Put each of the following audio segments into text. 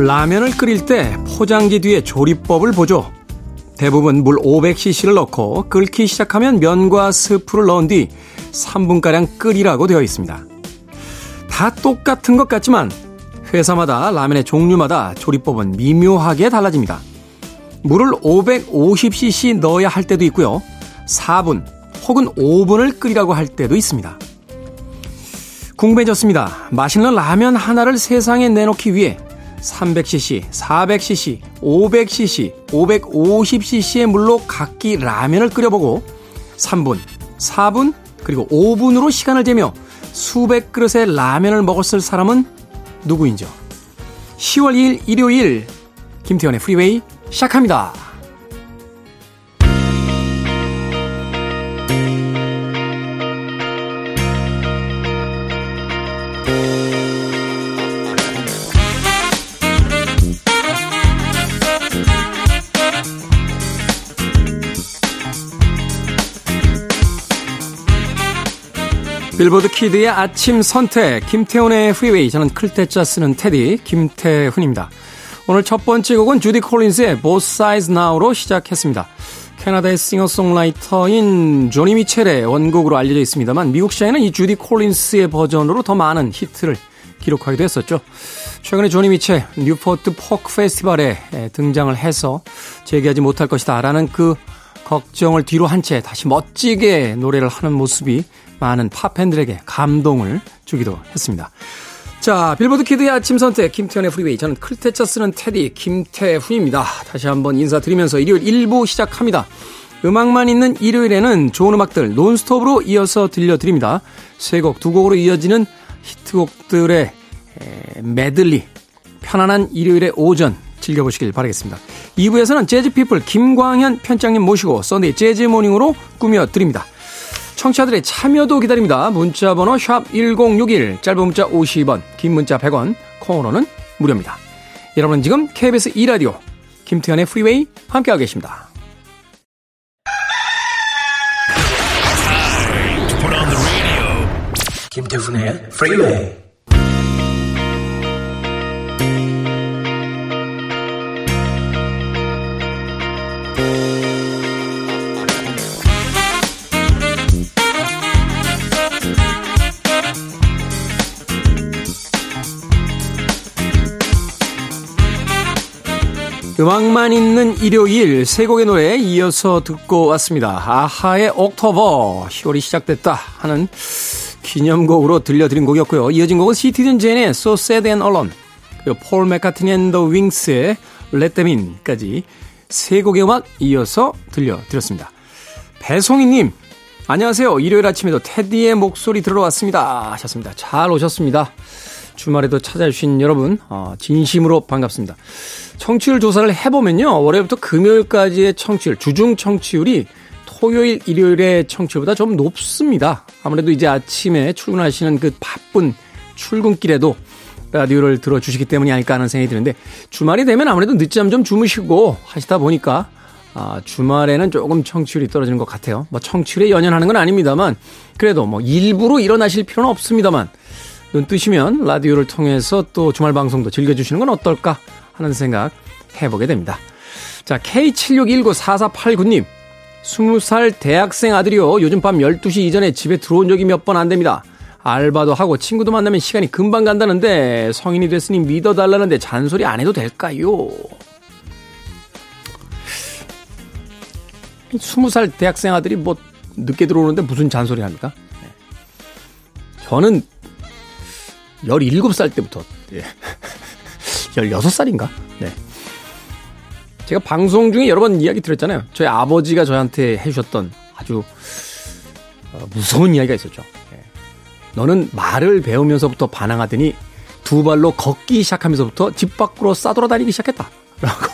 라면을 끓일 때 포장지 뒤에 조리법을 보죠. 대부분 물 500cc를 넣고 끓기 시작하면 면과 스프를 넣은 뒤 3분가량 끓이라고 되어 있습니다. 다 똑같은 것 같지만 회사마다 라면의 종류마다 조리법은 미묘하게 달라집니다. 물을 550cc 넣어야 할 때도 있고요. 4분 혹은 5분을 끓이라고 할 때도 있습니다. 궁금해졌습니다. 맛있는 라면 하나를 세상에 내놓기 위해 300cc, 400cc, 500cc, 550cc의 물로 각기 라면을 끓여보고 3분, 4분, 그리고 5분으로 시간을 재며 수백 그릇의 라면을 먹었을 사람은 누구인지요? 10월 2일 일요일 김태현의 프리웨이 시작합니다. 빌보드 키드의 아침 선택 김태훈의 프리웨이. 저는 클테짜 쓰는 테디 김태훈입니다. 오늘 첫 번째 곡은 주디 콜린스의 Both Sides Now로 시작했습니다. 캐나다의 싱어송라이터인 조니 미첼의 원곡으로 알려져 있습니다만 미국 시장에는 이 주디 콜린스의 버전으로 더 많은 히트를 기록하기도 했었죠. 최근에 조니 미첼 뉴포트 포크 페스티벌에 등장을 해서 재기하지 못할 것이다 라는 그 걱정을 뒤로 한 채 다시 멋지게 노래를 하는 모습이 많은 팝팬들에게 감동을 주기도 했습니다. 자, 빌보드 키드의 아침 선택 김태훈의 프리웨이. 저는 클테차 쓰는 테디 김태훈입니다. 다시 한번 인사드리면서 일요일 1부 시작합니다. 음악만 있는 일요일에는 좋은 음악들 논스톱으로 이어서 들려드립니다. 세 곡, 두 곡으로 이어지는 히트곡들의 메들리, 편안한 일요일의 오전 즐겨보시길 바라겠습니다. 2부에서는 재즈피플 김광현 편장님 모시고 썬데이 재즈모닝으로 꾸며드립니다. 청취자들의 참여도 기다립니다. 문자번호 샵1061, 짧은 문자 50원, 긴 문자 100원, 콩으로는 무료입니다. 여러분은 지금 KBS E라디오 김태현의 프리웨이 함께하고 계십니다. 김태훈의 프리웨이. 음악만 있는 일요일 세 곡의 노래에 이어서 듣고 왔습니다. 아하의 옥토버, 10월이 시작됐다 하는 기념곡으로 들려드린 곡이었고요. 이어진 곡은 시티즌 제인의 So Sad and Alone, 그리고 폴 맥카트니 앤 더 윙스의 Let Them In까지 세 곡의 음악 이어서 들려드렸습니다. 배송이님, 안녕하세요. 일요일 아침에도 테디의 목소리 들으러 왔습니다 하셨습니다. 잘 오셨습니다. 주말에도 찾아주신 여러분 진심으로 반갑습니다. 청취율 조사를 해보면요, 월요일부터 금요일까지의 청취율, 주중 청취율이 토요일, 일요일의 청취율보다 좀 높습니다. 아무래도 이제 아침에 출근하시는 그 바쁜 출근길에도 라디오를 들어주시기 때문이 아닐까 하는 생각이 드는데, 주말이 되면 아무래도 늦잠 좀 주무시고 하시다 보니까 주말에는 조금 청취율이 떨어지는 것 같아요. 뭐 청취율에 연연하는 건 아닙니다만, 그래도 뭐 일부러 일어나실 필요는 없습니다만, 눈 뜨시면 라디오를 통해서 또 주말 방송도 즐겨주시는 건 어떨까 하는 생각 해보게 됩니다. 자, K76194489님. 20살 대학생 아들이요. 요즘 밤 12시 이전에 집에 들어온 적이 몇 번 안 됩니다. 알바도 하고 친구도 만나면 시간이 금방 간다는데 성인이 됐으니 믿어달라는데 잔소리 안 해도 될까요? 20살 대학생 아들이 뭐 늦게 들어오는데 무슨 잔소리 합니까? 저는 17살 때부터, 16살인가? 네. 제가 방송 중에 여러 번 이야기 드렸잖아요. 저희 아버지가 저한테 해주셨던 아주 무서운 이야기가 있었죠. 너는 말을 배우면서부터 반항하더니 두 발로 걷기 시작하면서부터 집 밖으로 싸돌아다니기 시작했다 라고.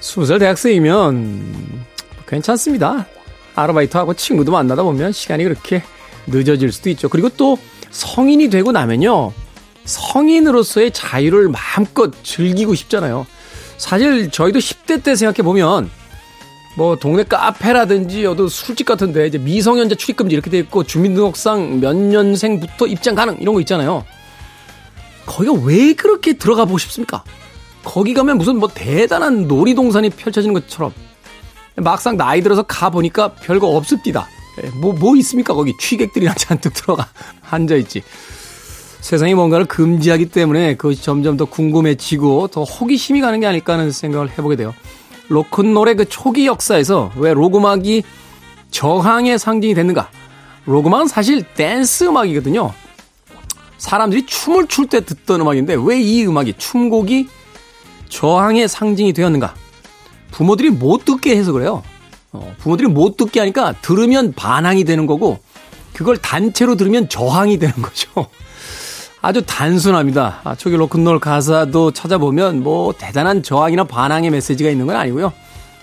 20살 대학생이면 괜찮습니다. 아르바이트하고 친구도 만나다 보면 시간이 그렇게 늦어질 수도 있죠. 그리고 또 성인이 되고 나면요, 성인으로서의 자유를 마음껏 즐기고 싶잖아요. 사실 저희도 10대 때 생각해보면 뭐 동네 카페라든지 어디 술집 같은데 이제 미성년자 출입금지 이렇게 돼 있고 주민등록상 몇 년생부터 입장 가능 이런 거 있잖아요. 거기가 왜 그렇게 들어가 보고 싶습니까? 거기 가면 무슨 뭐 대단한 놀이동산이 펼쳐지는 것처럼 막상 나이 들어서 가보니까 별거 없습니다. 뭐 있습니까? 거기 취객들이나 잔뜩 들어가 앉아있지. 세상이 뭔가를 금지하기 때문에 그것이 점점 더 궁금해지고 더 호기심이 가는 게 아닐까 하는 생각을 해보게 돼요. 로큰롤의 그 초기 역사에서 왜 록음악이 저항의 상징이 됐는가? 록음악은 사실 댄스 음악이거든요. 사람들이 춤을 출 때 듣던 음악인데 왜 이 음악이, 춤곡이 저항의 상징이 되었는가? 부모들이 못 듣게 해서 그래요. 부모들이 못 듣게 하니까 들으면 반항이 되는 거고 그걸 단체로 들으면 저항이 되는 거죠. 아주 단순합니다. 초기 로큰롤 가사도 찾아보면 뭐 대단한 저항이나 반항의 메시지가 있는 건 아니고요.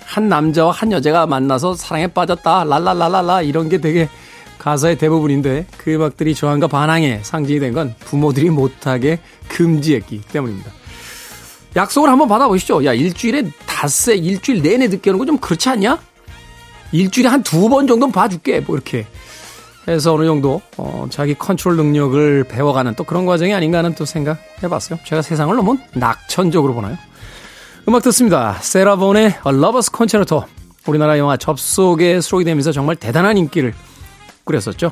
한 남자와 한 여자가 만나서 사랑에 빠졌다, 랄랄랄랄라 이런 게 되게 가사의 대부분인데 그 음악들이 저항과 반항의 상징이 된 건 부모들이 못하게 금지했기 때문입니다. 약속을 한번 받아보시죠. 야, 일주일에 닷새 일주일 내내 듣게 하는 거 좀 그렇지 않냐? 일주일에 한 두 번 정도는 봐줄게. 뭐 이렇게 해서 어느 정도 자기 컨트롤 능력을 배워가는 또 그런 과정이 아닌가 하는 또 생각해봤어요. 제가 세상을 너무 낙천적으로 보나요? 음악 듣습니다. 세라본의 Lover's Concerto. 우리나라 영화 접속에 수록이 되면서 정말 대단한 인기를 꾸렸었죠.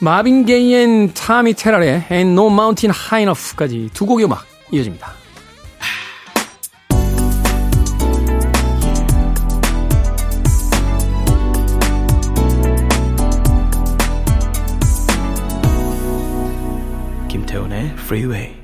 마빈 게이 앤 타미 테럴의 Ain't No Mountain High Enough까지 두 곡의 음악 이어집니다. 김태훈의 Freeway.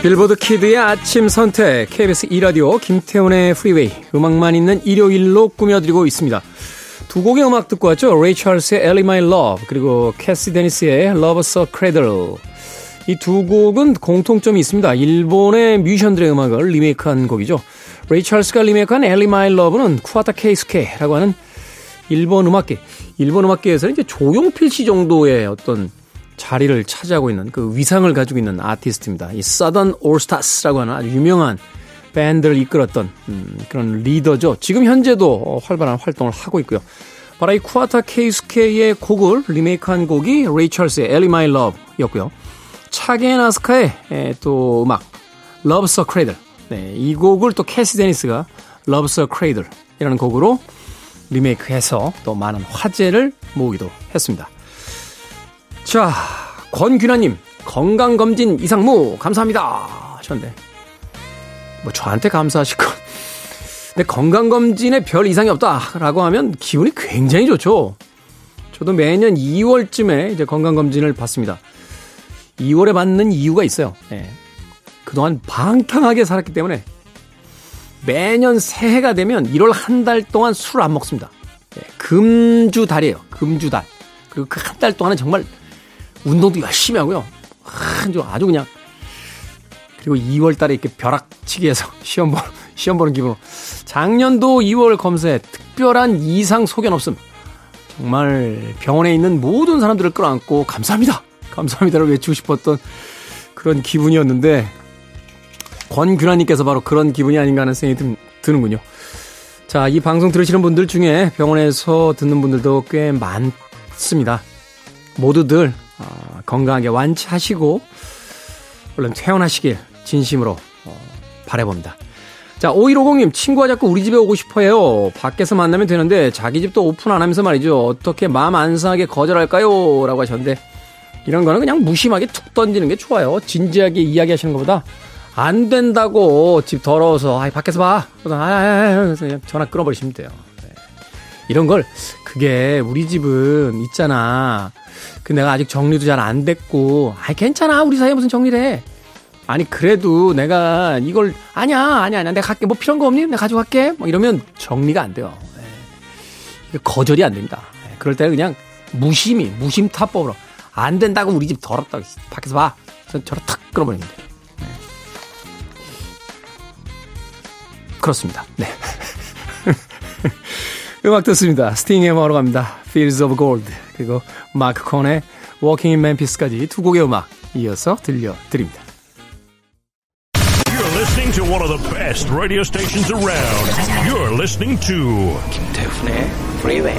빌보드 키드의 아침 선택 KBS E라디오 김태훈의 프리웨이, 음악만 있는 일요일로 꾸며드리고 있습니다. 두 곡의 음악 듣고 왔죠. 레이 찰스의 Ellie My Love 그리고 캐시 데니스의 Lover's Cradle. 이 두 곡은 공통점이 있습니다. 일본의 뮤지션들의 음악을 리메이크한 곡이죠. 레이 찰스가 리메이크한 Ellie My Love는 쿠와타 케이스케라고 하는 일본 음악계에서는 이제 조용필 씨 정도의 어떤 자리를 차지하고 있는 그 위상을 가지고 있는 아티스트입니다. 이 Southern All Stars라고 하는 아주 유명한 밴드를 이끌었던 그런 리더죠. 지금 현재도 활발한 활동을 하고 있고요. 바로 이 쿠와타 케이스케의 곡을 리메이크한 곡이 레이 찰스의 Ellie My Love였고요. 차게나스카의 또 음악 Love's a Cradle. 네, 이 곡을 또 캐시 데니스가 Love's a Cradle 이라는 곡으로 리메이크해서 또 많은 화제를 모으기도 했습니다. 자, 권균아님 건강검진 이상무 감사합니다 하셨는데 뭐 저한테 감사하실 건, 근데 건강검진에 별 이상이 없다라고 하면 기분이 굉장히 좋죠. 저도 매년 2월쯤에 이제 건강검진을 받습니다. 2월에 받는 이유가 있어요. 네. 그동안 방탕하게 살았기 때문에 매년 새해가 되면 1월 한 달 동안 술을 안 먹습니다. 네. 금주달이에요. 금주달. 그리고 그 한 달 동안은 정말 운동도 열심히 하고요. 아주 그냥. 그리고 2월 달에 이렇게 벼락치기해서 시험 보는 기분으로. 작년도 2월 검사에 특별한 이상 소견 없음. 정말 병원에 있는 모든 사람들을 끌어안고 감사합니다. 감사합니다를 외치고 싶었던 그런 기분이었는데 권균아님께서 바로 그런 기분이 아닌가 하는 생각이 드는군요. 자, 이 방송 들으시는 분들 중에 병원에서 듣는 분들도 꽤 많습니다. 모두들 건강하게 완치하시고 얼른 퇴원하시길 진심으로 바라봅니다. 자, 5150님 친구가 자꾸 우리 집에 오고 싶어해요. 밖에서 만나면 되는데 자기 집도 오픈 안 하면서 말이죠. 어떻게 마음 안 상하게 거절할까요? 라고 하셨는데 이런 거는 그냥 무심하게 툭 던지는 게 좋아요. 진지하게 이야기하시는 것보다 안 된다고 집 더러워서 아이 밖에서 봐. 그냥 전화 끊어버리시면 돼요. 네. 이런 걸 그게 우리 집은 있잖아. 그 내가 아직 정리도 잘 안 됐고, 아이 괜찮아 우리 사이에 무슨 정리를 해. 아니 그래도 내가 이걸 아니야 내가 갈게, 뭐 필요한 거 없니? 내가 가져갈게. 뭐 이러면 정리가 안 돼요. 예. 거절이 안 됩니다. 예. 그럴 때는 그냥 무심타법으로 안 된다고 우리 집 더럽다고 밖에서 봐. 저를 탁 끌어버리면 돼요. 예. 그렇습니다. 네. 음악 듣습니다. 스팅의 음악으로 갑니다. Fields of Gold 그리고 마크 콘의 Walking in Memphis까지 두 곡의 음악 이어서 들려드립니다. You're listening to one of the best radio stations around. You're listening to 김태훈의 Freeway.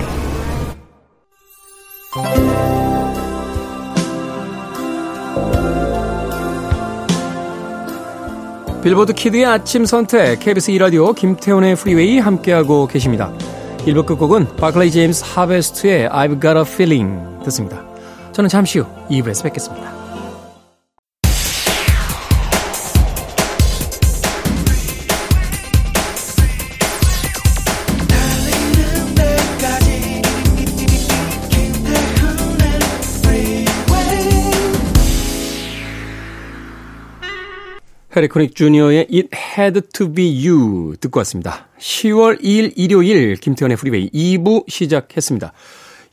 빌보드 키드의 아침 선택 KBS E라디오 김태훈의 프리웨이 함께하고 계십니다. 1부 끝곡은 바클레이 제임스 하베스트의 I've Got a Feeling 듣습니다. 저는 잠시 후 2부에서 뵙겠습니다. 페리코닉 주니어의 It Had To Be You 듣고 왔습니다. 10월 2일 일요일 김태현의 프리웨이 2부 시작했습니다.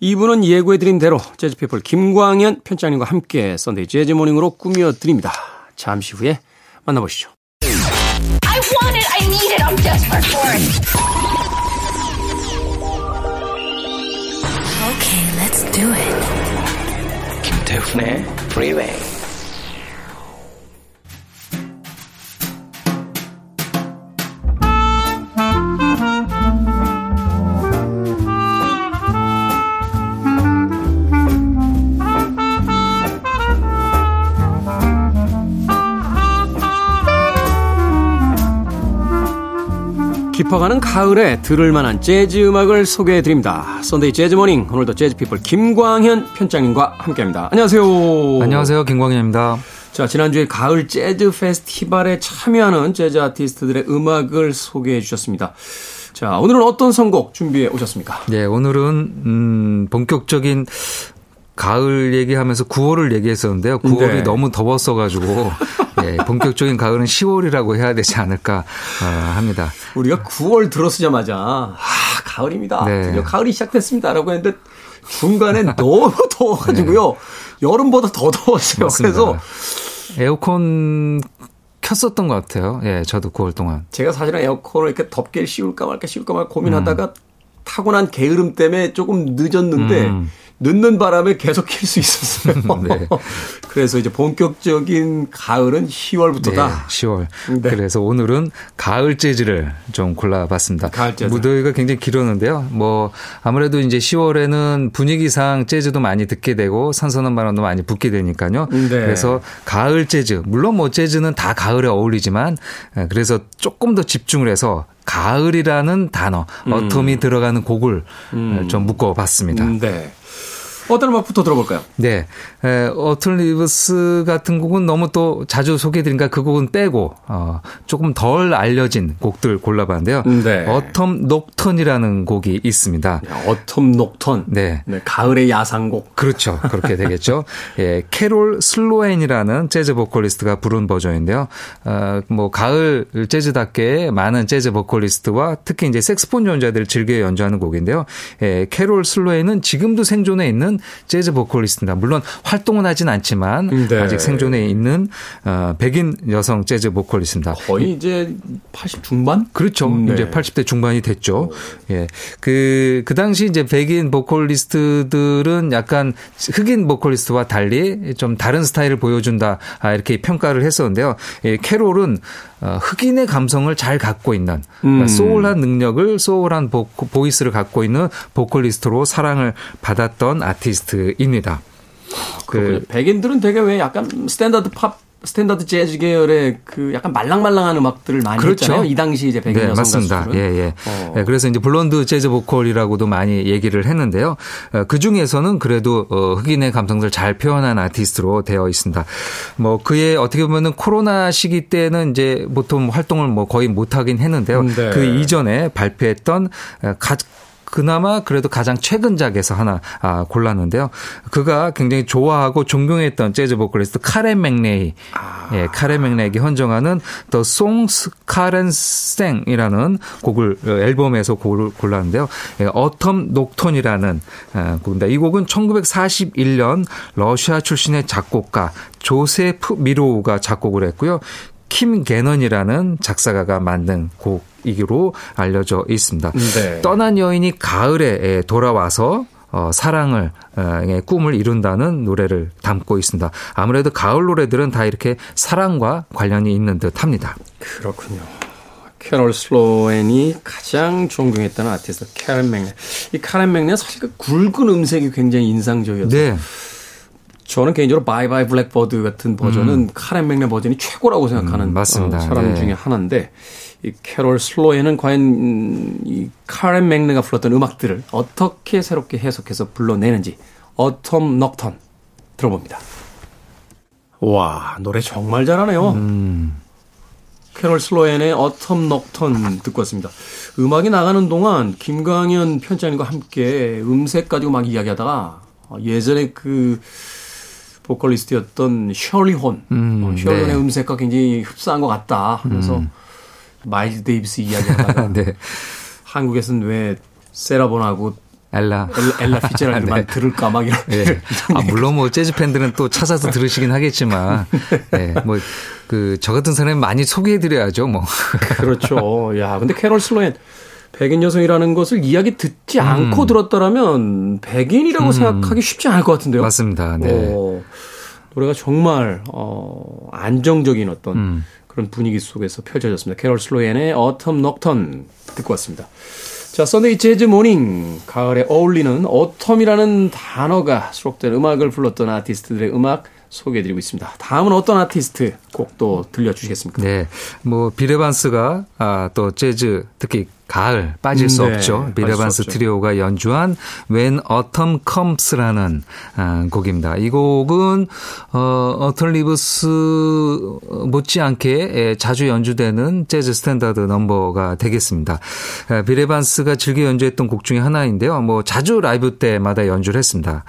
2부는 예고해드린 대로 재즈피플 김광현 편집장님과 함께 썬데이 재즈 모닝으로 꾸며드립니다. 잠시 후에 만나보시죠. I want it, I need it, I'm desperate for it. Okay, let's do it. 김태현의 프리웨이 깊어가는 가을에 들을만한 재즈 음악을 소개해드립니다. 썬데이 재즈 모닝 오늘도 재즈피플 김광현 편장님과 함께합니다. 안녕하세요. 안녕하세요. 김광현입니다. 자, 지난주에 가을 재즈 페스티벌에 참여하는 재즈 아티스트들의 음악을 소개해 주셨습니다. 자, 오늘은 어떤 선곡 준비해 오셨습니까? 네, 오늘은 본격적인 가을 얘기하면서 9월을 얘기했었는데요. 9월이 네. 너무 더웠어가지고 예, 본격적인 가을은 10월이라고 해야 되지 않을까 합니다. 우리가 9월 들어서자마자 가을입니다. 네. 드디어 가을이 시작됐습니다라고 했는데 중간에 너무 더워가지고요. 네. 여름보다 더 더웠어요. 맞습니다. 그래서 에어컨 켰었던 것 같아요. 예, 저도 9월 동안. 제가 사실은 에어컨을 이렇게 덮개를 씌울까 말까 고민하다가 타고난 게으름 때문에 조금 늦었는데 늦는 바람에 계속 킬 수 있었어요. 네. 그래서 이제 본격적인 가을은 10월부터다. 네, 10월. 네. 그래서 오늘은 가을 재즈를 좀 골라봤습니다. 가을 재즈. 무더위가 굉장히 길었는데요. 뭐 아무래도 이제 10월에는 분위기상 재즈도 많이 듣게 되고 선선한 바람도 많이 붙게 되니까요. 네. 그래서 가을 재즈. 물론 뭐 재즈는 다 가을에 어울리지만 그래서 조금 더 집중을 해서 가을이라는 단어, 어텀이 들어가는 곡을 좀 묶어봤습니다. 네. 어떤 음악부터 들어볼까요? 네. 어텀 리브스 같은 곡은 너무 또 자주 소개해드리니까 그 곡은 빼고 조금 덜 알려진 곡들 골라봤는데요. 네. 어텀 녹턴이라는 곡이 있습니다. 야, 어텀 녹턴. 네. 네. 가을의 야상곡. 그렇죠. 그렇게 되겠죠. 예, 캐롤 슬로엔이라는 재즈 보컬리스트가 부른 버전인데요. 뭐 가을 재즈답게 많은 재즈 보컬리스트와 특히 이제 색스폰 연주자들을 즐겨 연주하는 곡인데요. 예, 캐롤 슬로엔은 지금도 생존해 있는 재즈 보컬리스트입니다. 물론 활동은 하진 않지만 네. 아직 생존해 있는 백인 여성 재즈 보컬리스트입니다. 거의 이제 80 중반? 그렇죠. 네. 이제 80대 중반이 됐죠. 예. 그 당시 이제 백인 보컬리스트들은 약간 흑인 보컬리스트와 달리 좀 다른 스타일을 보여준다. 이렇게 평가를 했었는데요. 예, 캐롤은 흑인의 감성을 잘 갖고 있는 그러니까 소울한 능력을 소울한 보이스를 갖고 있는 보컬리스트로 사랑을 받았던 아티스트입니다. 그 백인들은 되게 왜 약간 스탠다드 팝, 스탠다드 재즈 계열의 그 약간 말랑말랑한 음악들을 많이 그렇죠. 했잖아요. 이 당시 이제 백인 네, 여성 가수들은. 맞습니다. 예, 예. 네, 그래서 이제 블론드 재즈 보컬이라고도 많이 얘기를 했는데요. 그 중에서는 그래도 흑인의 감성을 잘 표현한 아티스트로 되어 있습니다. 뭐 그의 어떻게 보면은 코로나 시기 때는 이제 보통 활동을 뭐 거의 못 하긴 했는데요. 네. 그 이전에 발표했던 그나마 그래도 가장 최근작에서 하나 골랐는데요. 그가 굉장히 좋아하고 존경했던 재즈 보컬리스트 카렌 맥레이. 예, 카렌 맥레이에게 헌정하는 The Songs Karen Sang이라는 곡을 앨범에서 곡을 골랐는데요. 예, Autumn Nocturne이라는 곡입니다. 이 곡은 1941년 러시아 출신의 작곡가 조세프 미로우가 작곡을 했고요. 킴 게넌이라는 작사가가 만든 곡이기로 알려져 있습니다. 네. 떠난 여인이 가을에 돌아와서 사랑을 꿈을 이룬다는 노래를 담고 있습니다. 아무래도 가을 노래들은 다 이렇게 사랑과 관련이 있는 듯합니다. 그렇군요. 캐롤 슬로엔이 가장 존경했던 아티스트 카렌 맥레. 이 카렌 맥레는 사실 그 굵은 음색이 굉장히 인상적이었어요. 네. 저는 개인적으로 바이바이 블랙버드 같은 버전은 카렌 맥레 버전이 최고라고 생각하는 맞습니다. 사람 네. 중에 하나인데 이 캐롤 슬로엔은 과연 이 카렌 맥레가 불렀던 음악들을 어떻게 새롭게 해석해서 불러내는지 Autumn Nocturne 들어봅니다. 와, 노래 정말 잘하네요. 캐롤 슬로엔의 Autumn Nocturne 듣고 왔습니다. 음악이 나가는 동안 김광현 편집장님과 함께 음색 가지고 막 이야기하다가 예전에 그 보컬리스트였던 셔리 혼, 셔리 혼의 음색과 굉장히 흡사한 것 같다 하면서 마일즈 데이비스 이야기하다가 네. 한국에서는 왜 세라본하고 엘라 피츠제럴드만 네. 들을까 막 이런. 네. 아, 물론 뭐 재즈 팬들은 또 찾아서 들으시긴 하겠지만, 네. 뭐 그 저 같은 사람이 많이 소개해드려야죠, 뭐. 그렇죠. 야, 근데 캐롤 슬로엔 백인 여성이라는 것을 이야기 듣지 않고 들었더라면 백인이라고 생각하기 쉽지 않을 것 같은데요. 맞습니다. 네. 오, 노래가 정말 안정적인 어떤 그런 분위기 속에서 펼쳐졌습니다. 캐롤 슬로엔의 Autumn Nocturne 듣고 왔습니다. 자, Sunday Jazz Morning, 가을에 어울리는 autumn이라는 단어가 수록된 음악을 불렀던 아티스트들의 음악 소개해드리고 있습니다. 다음은 어떤 아티스트 곡도 들려주시겠습니까? 네, 뭐 빌 에반스가 또 재즈 특히 가을 빠질 수 없죠. 빌 에반스 트리오가 연주한 When Autumn Comes라는 곡입니다. 이 곡은 Autumn Leaves 못지않게 자주 연주되는 재즈 스탠다드 넘버가 되겠습니다. 빌 에반스가 즐겨 연주했던 곡 중에 하나인데요. 뭐 자주 라이브 때마다 연주를 했습니다.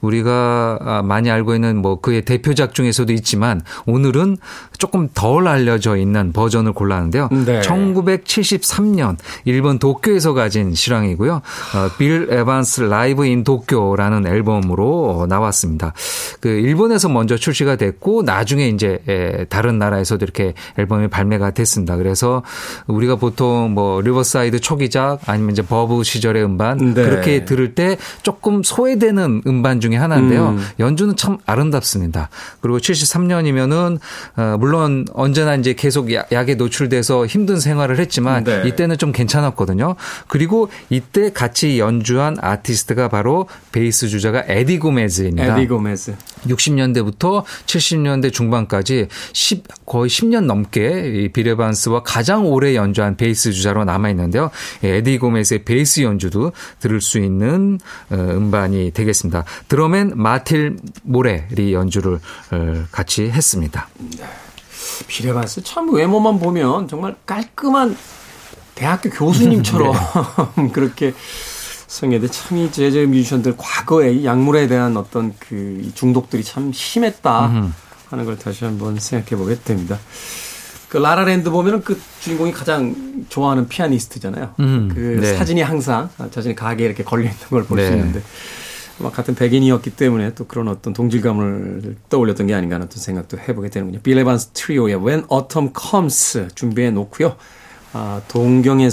우리가 많이 알고 있는 뭐 그의 대표작 중에서도 있지만 오늘은 조금 덜 알려져 있는 버전을 골랐는데요. 네. 1973년 일본 도쿄에서 가진 실황이고요. 빌 에반스 라이브 인 도쿄라는 앨범으로 나왔습니다. 그 일본에서 먼저 출시가 됐고 나중에 이제 다른 나라에서도 이렇게 앨범이 발매가 됐습니다. 그래서 우리가 보통 뭐 리버사이드 초기작 아니면 이제 버브 시절의 음반 네. 그렇게 들을 때 조금 소외되는 음반 중에 하나인데요. 연주는 참 아름답습니다. 그리고 73년이면은 물론 언제나 이제 계속 약에 노출돼서 힘든 생활을 했지만 네. 이때는 좀 괜찮았거든요. 그리고 이때 같이 연주한 아티스트가 바로 베이스 주자가 에디 고메즈입니다. 에디 고메즈. 60년대부터 70년대 중반까지 거의 10년 넘게 빌 에반스와 가장 오래 연주한 베이스 주자로 남아있는데요. 에디 고메즈의 베이스 연주도 들을 수 있는 음반이 되겠습니다. 드럼엔 마틸 모렐이 연주를 같이 했습니다. 빌 에반스 참 외모만 보면 정말 깔끔한 대학교 교수님처럼 네. 그렇게 성애대 참 이 재즈 뮤지션들 과거의 약물에 대한 어떤 그 중독들이 참 심했다 하는 걸 다시 한번 생각해 보게 됩니다. 그 라라랜드 보면은 그 주인공이 가장 좋아하는 피아니스트잖아요. 그 네. 사진이 항상 자신의 가게에 이렇게 걸려 있는 걸 볼 수 네. 있는데 아마 같은 백인이었기 때문에 또 그런 어떤 동질감을 떠올렸던 게 아닌가 하는 어떤 생각도 해보게 되는군요. 빌 에반스 트리오의 When Autumn Comes 준비해 놓고요.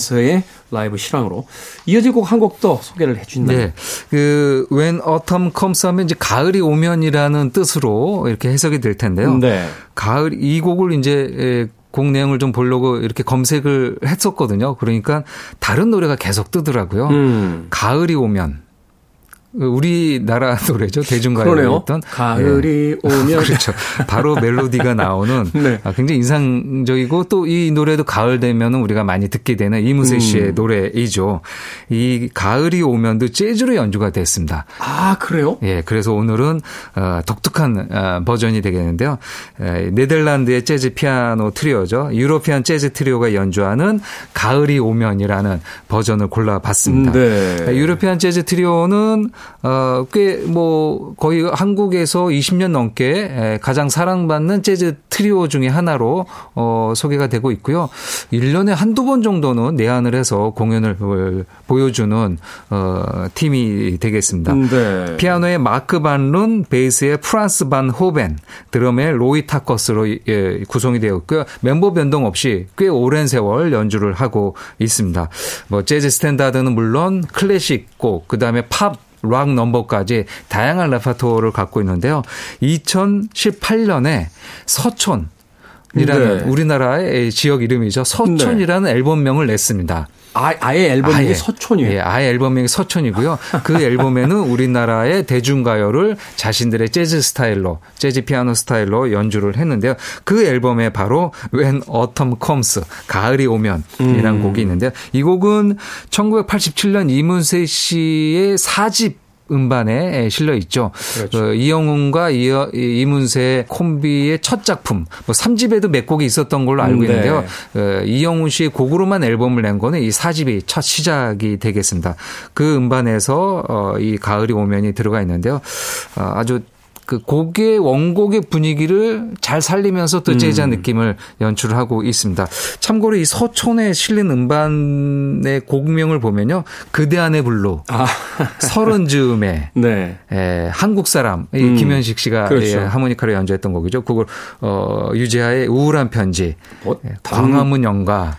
동경에서의 라이브 실황으로 이어질 곡 한 곡 더 소개를 해 주신다면. 네. 그 When Autumn Comes 하면 이제 가을이 오면이라는 뜻으로 이렇게 해석이 될 텐데요. 네. 가을 이 곡을 이제 곡 내용을 좀 보려고 이렇게 검색을 했었거든요. 그러니까 다른 노래가 계속 뜨더라고요. 가을이 오면 우리나라 노래죠. 대중가요였던 가을이 네. 오면 그렇죠. 바로 멜로디가 나오는 네. 굉장히 인상적이고 또 이 노래도 가을 되면은 우리가 많이 듣게 되는 이문세 씨의 노래이죠. 이 가을이 오면도 재즈로 연주가 됐습니다. 아 그래요? 예, 그래서 오늘은 독특한 버전이 되겠는데요. 네덜란드의 재즈 피아노 트리오죠. 유로피안 재즈 트리오가 연주하는 가을이 오면이라는 버전을 골라봤습니다. 네. 유로피안 재즈 트리오는 꽤 뭐 거의 한국에서 20년 넘게 가장 사랑받는 재즈 트리오 중에 하나로 소개가 되고 있고요. 1년에 한두 번 정도는 내한을 해서 공연을 보여주는 팀이 되겠습니다. 네. 피아노의 마크 반 룬, 베이스의 프란스 반 호벤, 드럼의 로이 타커스로 구성이 되어 있고요. 멤버 변동 없이 꽤 오랜 세월 연주를 하고 있습니다. 뭐 재즈 스탠다드는 물론 클래식 곡, 그다음에 팝, 락 넘버까지 다양한 레퍼토어를 갖고 있는데요. 2018년에 서촌이라는, 네, 우리나라의 지역 이름이죠. 서촌이라는, 네, 앨범명을 냈습니다. 아예 앨범명이 서촌이에요? 예, 아예 앨범명이 서촌이고요. 그 앨범에는 우리나라의 대중가요를 자신들의 재즈 스타일로, 재즈 피아노 스타일로 연주를 했는데요. 그 앨범에 바로 When Autumn Comes, 가을이 오면 이라는 곡이 있는데요. 이 곡은 1987년 이문세 씨의 4집 음반에 실려 있죠. 그렇죠. 이영훈과 이문세의 콤비의 첫 작품, 뭐 3집에도 몇 곡이 있었던 걸로 알고 있는데요. 네. 이영훈 씨의 곡으로만 앨범을 낸 거는 이 4집이 첫 시작이 되겠습니다. 그 음반에서 이 가을이 오면이 들어가 있는데요. 아주 그 곡의 원곡의 분위기를 잘 살리면서 또 재즈한 느낌을 연출하고 있습니다. 참고로 이 서촌에 실린 음반의 곡명을 보면요, 그대 안의 블루, 서른 즈음에, 네, 한국 사람, 김현식 씨가, 그렇죠, 하모니카로 연주했던 곡이죠. 그걸 유재하의 우울한 편지, 광화문 연가,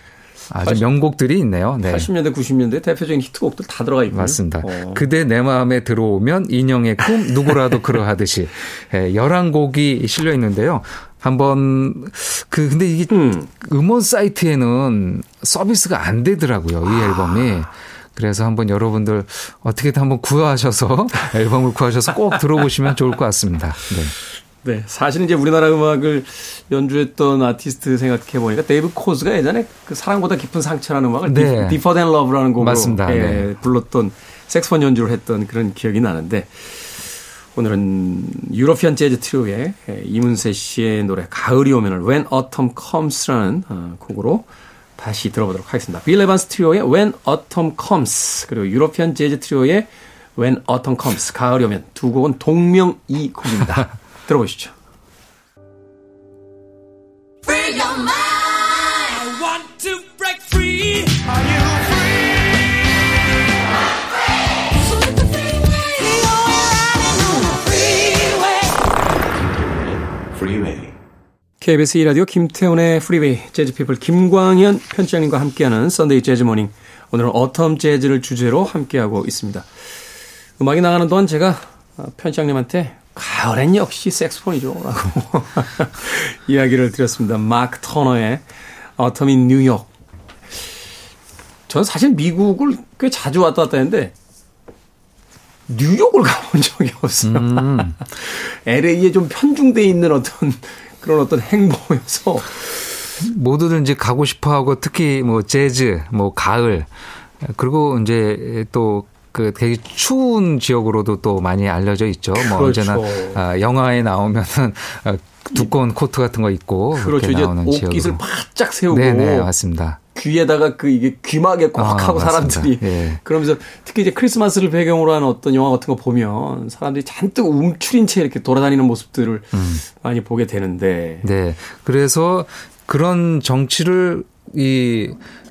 아주 명곡들이 있네요. 네. 80년대, 90년대 대표적인 히트곡들 다 들어가 있고요. 맞습니다. 그대 내 마음에 들어오면, 인형의 꿈, 누구라도 그러하듯이, 11곡이 실려 있는데요. 한번 근데 이게 음원 사이트에는 서비스가 안 되더라고요, 이 앨범이. 그래서 한번 여러분들 어떻게든 한번 구하셔서 앨범을 구하셔서 꼭 들어보시면 좋을 것 같습니다. 네. 네, 사실 이제 우리나라 음악을 연주했던 아티스트 생각해 보니까 데이브 코즈가 예전에 그 사랑보다 깊은 상처라는 음악을, 네, Deeper Than Love라는 곡으로, 맞습니다, 예, 네, 불렀던, 색소폰 연주를 했던 그런 기억이 나는데, 오늘은 유러피안 재즈 트리오의 이문세 씨의 노래 가을이 오면을 When Autumn Comes라는 곡으로 다시 들어보도록 하겠습니다. 빌 에반스 트리오의 When Autumn Comes, 그리고 유러피안 재즈 트리오의 When Autumn Comes, 가을이 오면, 두 곡은 동명이 곡입니다. 들어보시죠. Free your mind. I want to break free. Are you free? I'm free. So let the freeway. You're riding on the freeway. Freeway. KBS E라디오 김태훈의 Freeway. 재즈 피플 김광현 편집장님과 함께하는 Sunday Jazz Morning. 오늘은 Autumn Jazz를 주제로 함께하고 있습니다. 음악이 나가는 동안 제가 편집장님한테 가을엔 역시 색소폰이죠 라고 이야기를 드렸습니다. 마크 터너의 Autumn in New York. 저는 사실 미국을 꽤 자주 왔다 갔다 했는데 뉴욕을 가본 적이 없어요. LA에 좀 편중되어 있는 그런 행보여서 모두들 이제 가고 싶어하고, 특히 뭐 재즈, 뭐 가을, 그리고 이제 또 그 되게 추운 지역으로도 또 많이 알려져 있죠. 그렇죠. 뭐 언제나 영화에 나오면은 두꺼운 코트 같은 거 입고, 그렇게 나오는 지역. 옷깃을 바짝 세우고. 네네, 맞습니다. 귀에다가 이게 귀마개 꽉 하고, 사람들이. 예. 그러면서 특히 이제 크리스마스를 배경으로 하는 어떤 영화 같은 거 보면 사람들이 잔뜩 움츠린 채 이렇게 돌아다니는 모습들을 많이 보게 되는데. 네. 그래서 그런 정치를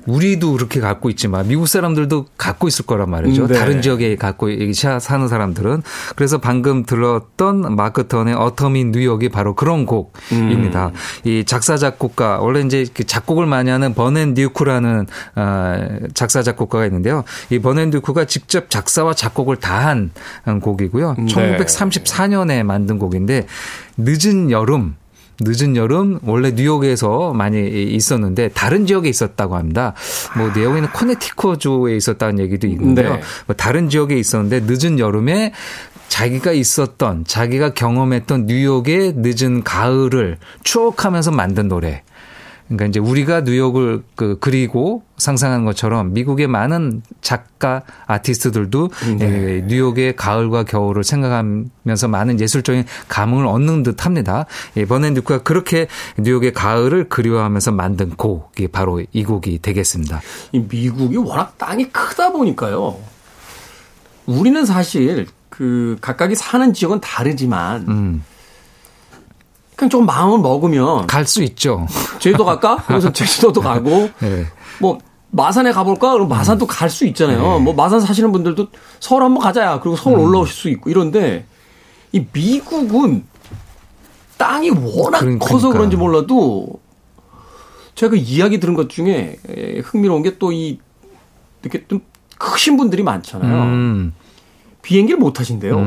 우리도 그렇게 갖고 있지만 미국 사람들도 갖고 있을 거란 말이죠. 네. 다른 지역에 갖고 사는 사람들은. 그래서 방금 들었던 마크 턴의 Autumn in New York이 바로 그런 곡입니다. 이 작사 작곡가, 원래 이제 작곡을 많이 하는 버넨 듀크라는 작사 작곡가가 있는데요. 이 버넨 듀크가 직접 작사와 작곡을 다한 곡이고요. 네. 1934년에 만든 곡인데, 늦은 여름, 원래 뉴욕에서 많이 있었는데 다른 지역에 있었다고 합니다. 뭐 뉴욕에는 코네티컷주에 있었다는 얘기도 있는데요. 네. 뭐 다른 지역에 있었는데 늦은 여름에 자기가 경험했던 뉴욕의 늦은 가을을 추억하면서 만든 노래. 그러니까 이제 우리가 뉴욕을 그리고 상상한 것처럼 미국의 많은 작가, 아티스트들도, 네, 뉴욕의 가을과 겨울을 생각하면서 많은 예술적인 감흥을 얻는 듯 합니다. 버넨 듀크가 그렇게 뉴욕의 가을을 그리워하면서 만든 곡이 바로 이 곡이 되겠습니다. 미국이 워낙 땅이 크다 보니까요. 우리는 사실 그 각각이 사는 지역은 다르지만 그냥 조금 마음을 먹으면 갈 수 있죠. 제주도 갈까? 그래서 제주도도 가고 네. 뭐 마산에 가볼까? 그럼 마산도 갈 수 있잖아요. 네. 뭐 마산 사시는 분들도 서울 한번 가자야. 그리고 서울 올라오실 수 있고 이런데 이 미국은 땅이 워낙 그러니까. 커서 그런지 몰라도 제가 그 이야기 들은 것 중에 흥미로운 게 또 이 이렇게 좀 크신 분들이 많잖아요. 비행기를 못 타신대요.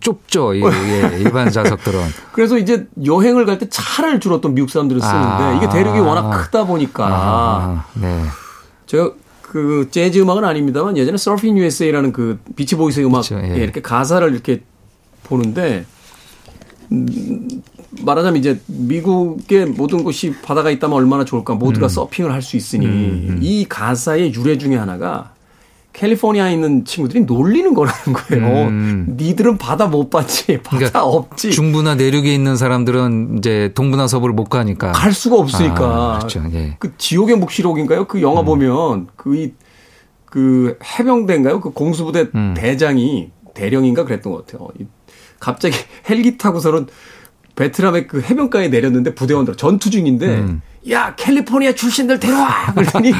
좁죠. 예, 일반 좌석들은. 그래서 이제 여행을 갈 때 차를 주로 또 미국 사람들은 쓰는데 이게 대륙이 워낙 크다 보니까. 네. 제가 그 재즈 음악은 아닙니다만 예전에 Surfing USA라는 그 비치보이스의 음악 그렇죠, 예. 예, 이렇게 가사를 이렇게 보는데 말하자면 이제 미국의 모든 곳이 바다가 있다면 얼마나 좋을까. 모두가 서핑을 할 수 있으니 이 가사의 유래 중에 하나가 캘리포니아에 있는 친구들이 놀리는 거라는 거예요. 니들은 바다 못 봤지. 바다 그러니까 없지. 중부나 내륙에 있는 사람들은 이제 동부나 서부를 못 가니까. 갈 수가 없으니까. 그렇죠. 예. 그 지옥의 묵시록인가요? 그 영화 보면 그 해병대인가요? 그 공수부대 대령인가 그랬던 것 같아요. 갑자기 헬기 타고서는 베트남의 그 해변가에 내렸는데 부대원들 전투 중인데 야 캘리포니아 출신들 데려와 그러더니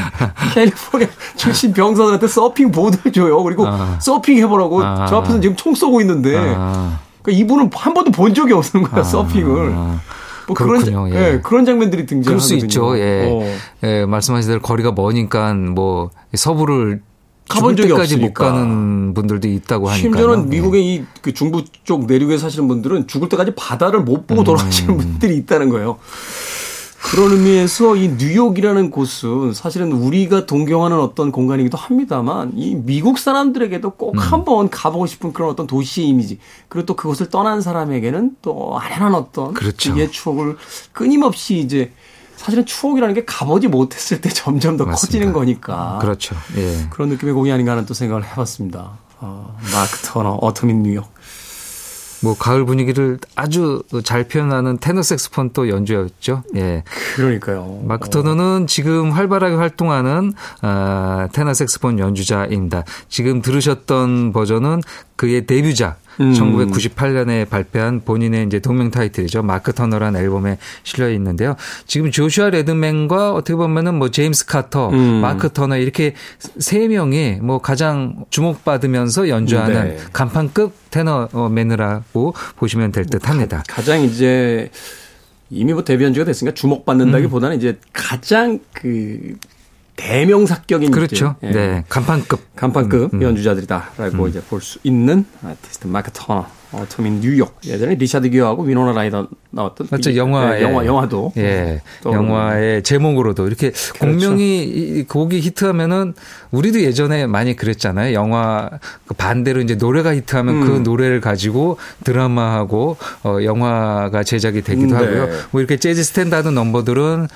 캘리포니아 출신 병사들한테 서핑 보드를 줘요. 그리고 서핑 해보라고 저 앞에서 지금 총 쏘고 있는데 그러니까 이분은 한 번도 본 적이 없는 거야. 서핑을. 뭐 그렇군요. 그런, 예. 예, 그런 장면들이 등장하거든요. 그럴 수 있죠. 예. 예, 말씀하신 대로 거리가 머니까 뭐 서부를 가본 적이 없으니까. 못 가는 분들도 있다고 하니까. 심지어는 미국의 이 그 중부 쪽 내륙에 사시는 분들은 죽을 때까지 바다를 못 보고 돌아가시는 분들이 있다는 거예요. 그런 의미에서 이 뉴욕이라는 곳은 사실은 우리가 동경하는 어떤 공간이기도 합니다만 이 미국 사람들에게도 꼭 한번 가보고 싶은 그런 어떤 도시의 이미지 그리고 또 그곳을 떠난 사람에게는 또 아련한 어떤 그렇죠. 그의 추억을 끊임없이 이제 사실은 추억이라는 게 가보지 못했을 때 점점 더 맞습니다. 커지는 거니까. 그렇죠. 예. 그런 느낌의 곡이 아닌가 하는 또 생각을 해봤습니다. 마크 터너, Autumn in New York. 뭐 가을 분위기를 아주 잘 표현하는 테너 색스폰 또 연주였죠. 예. 그러니까요. 마크 터너는 지금 활발하게 활동하는 테너 색스폰 연주자입니다. 지금 들으셨던 버전은 그의 데뷔작 1998년에 발표한 본인의 이제 동명 타이틀이죠. 마크 터너라는 앨범에 실려 있는데요. 지금 조슈아 레드맨과 어떻게 보면은 뭐 제임스 카터, 마크 터너 이렇게 세 명이 뭐 가장 주목받으면서 연주하는 네. 간판급 테너 매너라고 보시면 될 듯합니다. 가장 이제 이미 뭐 데뷔 연주가 됐으니까 주목받는다기보다는 이제 가장 그 대명사격인 그렇죠. 예. 네, 간판급 연주자들이다라고 이제 볼 수 있는 아티스트 마크 터너, Autumn in New York. 예전에 리차드 기어하고 위노나 라이더 나왔던 맞죠. 영화도 예, 영화의 제목으로도 이렇게 그렇죠. 공명이 곡이 히트하면은 우리도 예전에 많이 그랬잖아요. 영화 반대로 이제 노래가 히트하면 그 노래를 가지고 드라마하고 영화가 제작이 되기도 하고요. 뭐 이렇게 재즈 스탠다드 넘버들은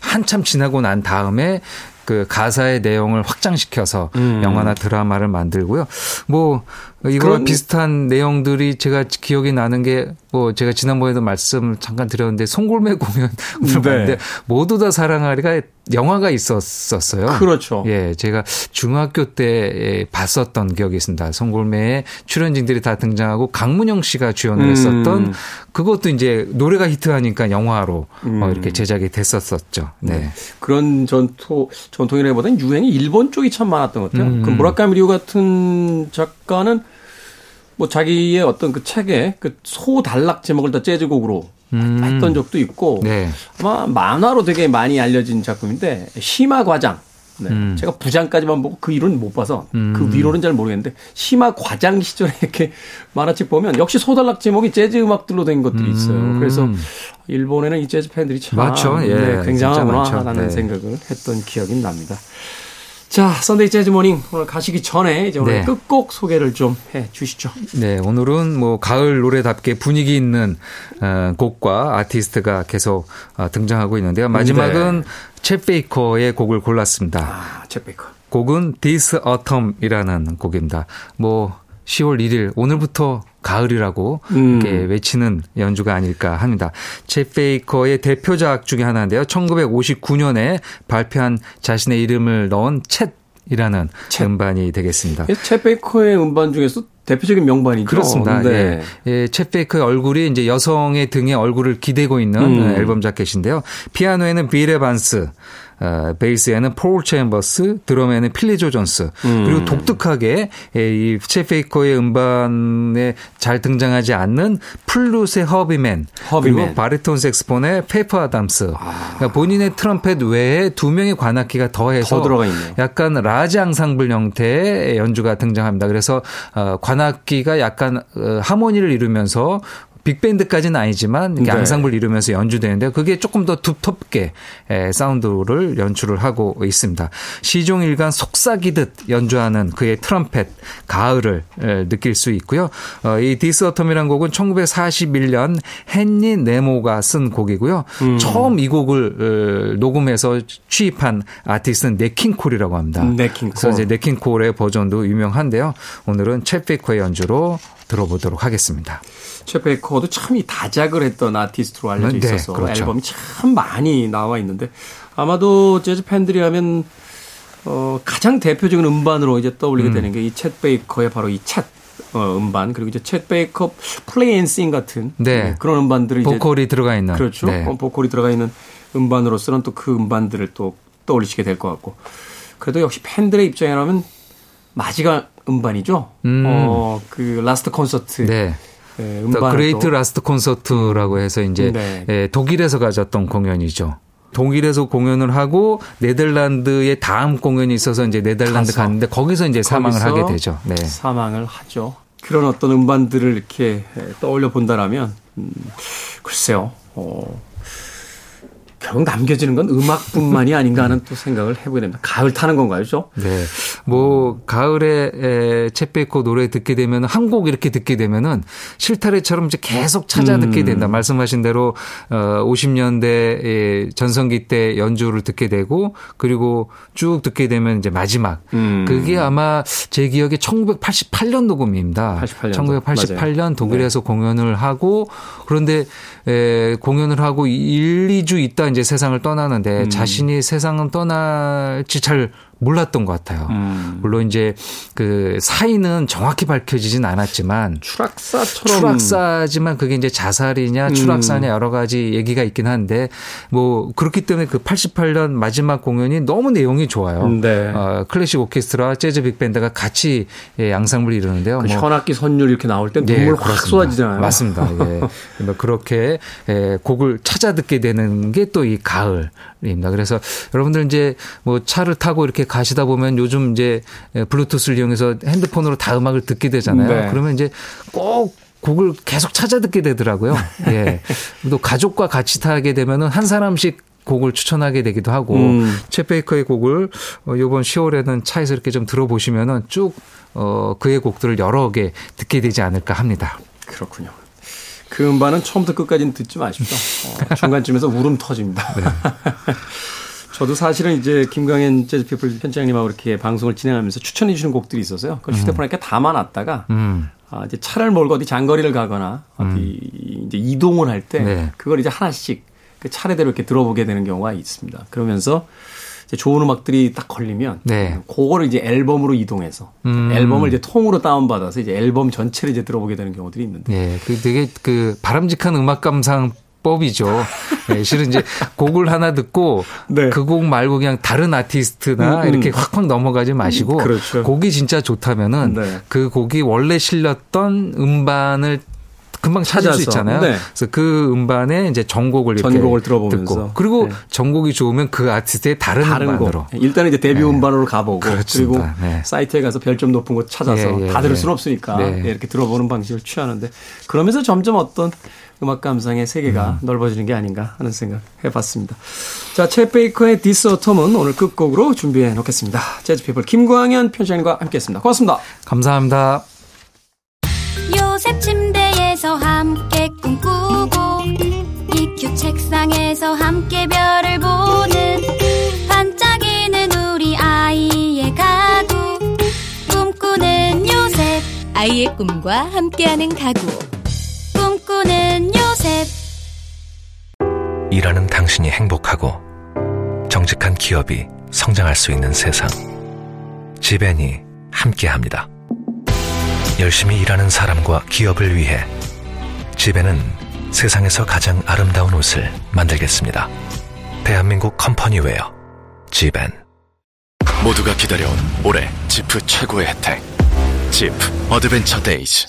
한참 지나고 난 다음에 그 가사의 내용을 확장시켜서 영화나 드라마를 만들고요. 뭐 이거랑 비슷한 내용들이 제가 기억이 나는 게 뭐 제가 지난번에도 말씀 잠깐 드렸는데 송골매 공연을 봤는데 모두 다 사랑하리가 영화가 있었어요. 그렇죠. 예, 제가 중학교 때 봤었던 기억이 있습니다. 송골매의 출연진들이 다 등장하고 강문영 씨가 주연을 했었던 그것도 이제 노래가 히트하니까 영화로 이렇게 제작이 됐었었죠. 네. 그런 전통이라기보다는 유행이 일본 쪽이 참 많았던 것 같아요. 그 무라카미 류 같은 작가는 뭐 자기의 어떤 그 책에 그 소단락 제목을 다 재즈곡으로 했던 적도 있고 네. 아마 만화로 되게 많이 알려진 작품인데 시마 과장 네. 제가 부장까지만 보고 그 이론은 못 봐서 그 위로는 잘 모르겠는데 시마 과장 시절에 이렇게 만화책 보면 역시 소단락 제목이 재즈 음악들로 된 것들이 있어요. 그래서 일본에는 이 재즈 팬들이 참 맞죠? 예. 네, 굉장하구나 라는 네. 생각을 했던 기억이 납니다. 자, 선데이 재즈 모닝 오늘 가시기 전에 이제 오늘 네. 끝곡 소개를 좀 해 주시죠. 네, 오늘은 뭐 가을 노래답게 분위기 있는 곡과 아티스트가 계속 등장하고 있는데요. 마지막은 챗 베이커의 곡을 골랐습니다. 아, 챗 베이커. 곡은 This Autumn이라는 곡입니다. 뭐 10월 1일 오늘부터 가을이라고 이렇게 외치는 연주가 아닐까 합니다. 챗 베이커의 대표작 중에 하나인데요. 1959년에 발표한 자신의 이름을 넣은 챗이라는 음반이 되겠습니다. 챗 베이커의 음반 중에서 대표적인 명반이죠. 그렇습니다. 네. 예. 예, 챗 베이커의 얼굴이 이제 여성의 등에 얼굴을 기대고 있는 앨범 자켓인데요. 피아노에는 빌 에반스, 베이스에는 폴 챔버스, 드럼에는 필리조 존스. 그리고 독특하게 이 챗 베이커의 음반에 잘 등장하지 않는 플룻의 허비맨. 그리고 바리톤 색스폰의 페이퍼 아담스. 아. 그러니까 본인의 트럼펫 외에 두 명의 관악기가 더해서 들어가 있네요. 약간 라지 앙상블 형태의 연주가 등장합니다. 그래서 관악기가 약간 하모니를 이루면서 빅밴드까지는 아니지만 이렇게 앙상블을 이루면서 연주되는데 그게 조금 더 두텁게 사운드를 연출을 하고 있습니다. 시종일관 속삭이듯 연주하는 그의 트럼펫 가을을 느낄 수 있고요. 이 디스 어텀이라는 곡은 1941년 헨리 네모가 쓴 곡이고요. 처음 이 곡을 녹음해서 취입한 아티스트는 네킹콜이라고 합니다. 그래서 이제 네킹콜의 버전도 유명한데요. 오늘은 챗 베이커의 연주로 들어보도록 하겠습니다. 챗 베이커도 참 이 다작을 했던 아티스트로 알려져 있어서 그렇죠. 앨범이 참 많이 나와 있는데 아마도 재즈 팬들이 하면 가장 대표적인 음반으로 이제 떠올리게 되는 게 이 챗 베이커의 바로 이 챗 음반 그리고 이제 챗 베이커 플레이 앤 싱 같은 그런 음반들이 보컬이 이제 들어가 있는 그렇죠. 네. 보컬이 들어가 있는 음반으로서는 또 그 음반들을 또 떠올리시게 될 것 같고 그래도 역시 팬들의 입장이라면 마지막 음반이죠. 그 라스트 콘서트. 네. 더 그레이트 라스트 콘서트라고 해서 이제 독일에서 가졌던 공연이죠. 독일에서 공연을 하고 네덜란드의 다음 공연이 있어서 이제 네덜란드 갔는데 거기서 이제 사망을 하게 되죠. 네. 사망을 하죠. 그런 어떤 음반들을 이렇게 떠올려 본다라면 글쎄요. 결국 남겨지는 건 음악뿐만이 아닌가 하는 또 생각을 해보게 됩니다. 가을 타는 건가요, 그죠? 네. 가을에 챗 베이커 노래 듣게 되면, 한 곡 이렇게 듣게 되면은 실타래처럼 이제 계속 찾아 듣게 된다. 말씀하신 대로, 50년대 전성기 때 연주를 듣게 되고, 그리고 쭉 듣게 되면 이제 마지막. 그게 아마 제 기억에 1988년 녹음입니다. 1988년 맞아요. 독일에서 공연을 하고, 그런데 공연을 하고 1, 2주 있다 이제 세상을 떠나는데 자신이 세상을 떠날지 잘 몰랐던 것 같아요. 물론 이제 그 사인은 정확히 밝혀지진 않았지만 추락사지만 그게 이제 자살이냐 추락사냐 여러 가지 얘기가 있긴 한데 그렇기 때문에 그 88년 마지막 공연이 너무 내용이 좋아요. 네. 클래식 오케스트라, 재즈 빅밴드가 같이 앙상블을 이루는데요. 그 현악기 선율 이렇게 나올 때 눈물 확 쏟아지잖아요. 맞습니다. 예. 그렇게 곡을 찾아 듣게 되는 게 또 이 가을입니다. 그래서 여러분들 이제 차를 타고 이렇게 가시다 보면 요즘 이제 블루투스를 이용해서 핸드폰으로 다 음악을 듣게 되잖아요. 네. 그러면 이제 꼭 곡을 계속 찾아 듣게 되더라고요. 예. 또 가족과 같이 타게 되면은 한 사람씩 곡을 추천하게 되기도 하고 챗 베이커의 곡을 이번 10월에는 차에서 이렇게 좀 들어보시면은 쭉 그의 곡들을 여러 개 듣게 되지 않을까 합니다. 그렇군요. 그 음반은 처음부터 끝까지는 듣지 마십시오. 중간쯤에서 울음 터집니다. 네. 저도 사실은 이제 김광현 재즈피플 편집장님하고 이렇게 방송을 진행하면서 추천해 주시는 곡들이 있어서요. 그걸 휴대폰에 이렇게 담아놨다가 이제 차를 몰고 어디 장거리를 가거나 어디 이제 이동을 할 때 그걸 이제 하나씩 그 차례대로 이렇게 들어보게 되는 경우가 있습니다. 그러면서 이제 좋은 음악들이 딱 걸리면 그거를 이제 앨범으로 이동해서 앨범을 이제 통으로 다운받아서 이제 앨범 전체를 이제 들어보게 되는 경우들이 있는데. 네, 그 되게 그 바람직한 음악 감상. 법이죠. 네, 실은 이제 곡을 하나 듣고 그 곡 말고 그냥 다른 아티스트나 이렇게 확확 넘어가지 마시고 그렇죠. 곡이 진짜 좋다면은 그 곡이 원래 실렸던 음반을 금방 찾을 수 있잖아요. 그래서 그 음반에 이제 전곡을 들어보면서 듣고 그리고 전곡이 좋으면 그 아티스트의 다른 음반으로 일단은 이제 데뷔 음반으로 가보고 그리고 사이트에 가서 별점 높은 거 찾아서 다 들을 수는 없으니까 이렇게 들어보는 방식을 취하는데 그러면서 점점 어떤 음악 감상의 세계가 넓어지는 게 아닌가 하는 생각 해봤습니다. 자, 챗 베이커의 디스 어텀은 오늘 끝곡으로 준비해 놓겠습니다. 재즈피플 김광현 편집장님과 함께했습니다. 고맙습니다. 감사합니다. 요새 침대에서 함께 꿈꾸고 EQ 책상에서 함께 별을 보는 반짝이는 우리 아이의 가구 꿈꾸는 요새 아이의 꿈과 함께하는 가구 꿈꾸는 요셉 일하는 당신이 행복하고 정직한 기업이 성장할 수 있는 세상 지벤이 함께합니다. 열심히 일하는 사람과 기업을 위해 집에는 세상에서 가장 아름다운 옷을 만들겠습니다. 대한민국 컴퍼니웨어 집엔. 모두가 기다려온 올해 지프 최고의 혜택 지프 어드벤처 데이즈.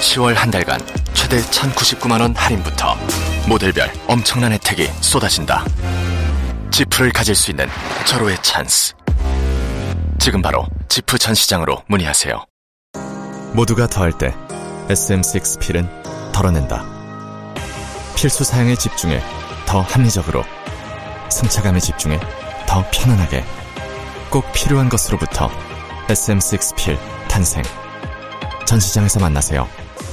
10월 한 달간 최대 1,099만원 할인부터 모델별 엄청난 혜택이 쏟아진다. 지프를 가질 수 있는 절호의 찬스. 지금 바로 지프 전시장으로 문의하세요. 모두가 더할 때 SM6 필은 덜어낸다. 필수 사양에 집중해 더 합리적으로, 승차감에 집중해 더 편안하게, 꼭 필요한 것으로부터 SM6 필 탄생. 전시장에서 만나세요.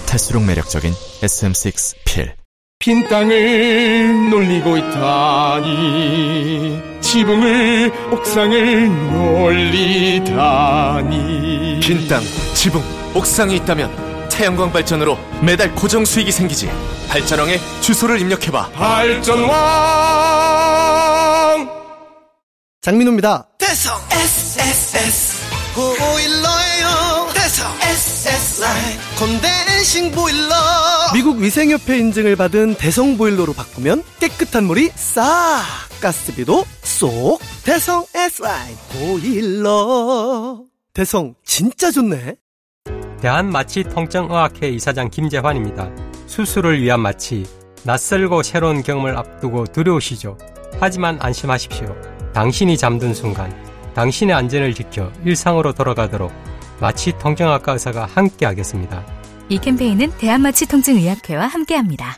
탈수록 매력적인 SM6 필. 빈 땅을 놀리고 있다니, 지붕을 옥상을 놀리다니. 빈 땅, 지붕, 옥상이 있다면 태양광 발전으로 매달 고정 수익이 생기지. 발전왕에 주소를 입력해봐. 발전왕. 장민호입니다. 대성 SSS 951로에요. 대성 SSS 라인 컨덴싱 보일러. 미국 위생협회 인증을 받은 대성 보일러로 바꾸면 깨끗한 물이 싹, 가스비도 쏙. 대성 S라인 보일러. 대성 진짜 좋네. 대한마취통증의학회 이사장 김재환입니다. 수술을 위한 마취, 낯설고 새로운 경험을 앞두고 두려우시죠? 하지만 안심하십시오. 당신이 잠든 순간 당신의 안전을 지켜 일상으로 돌아가도록 마취통증의학과 의사가 함께하겠습니다. 이 캠페인은 대한마취통증의학회와 함께합니다.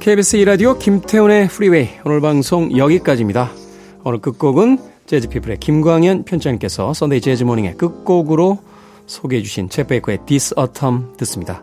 KBS E라디오 김태훈의 프리웨이, 오늘 방송 여기까지입니다. 오늘 끝곡은 재즈피플의 김광현 편집장님께서 썬데이 재즈모닝의 끝곡으로 소개해 주신 챗 베이커의 This Autumn 듣습니다.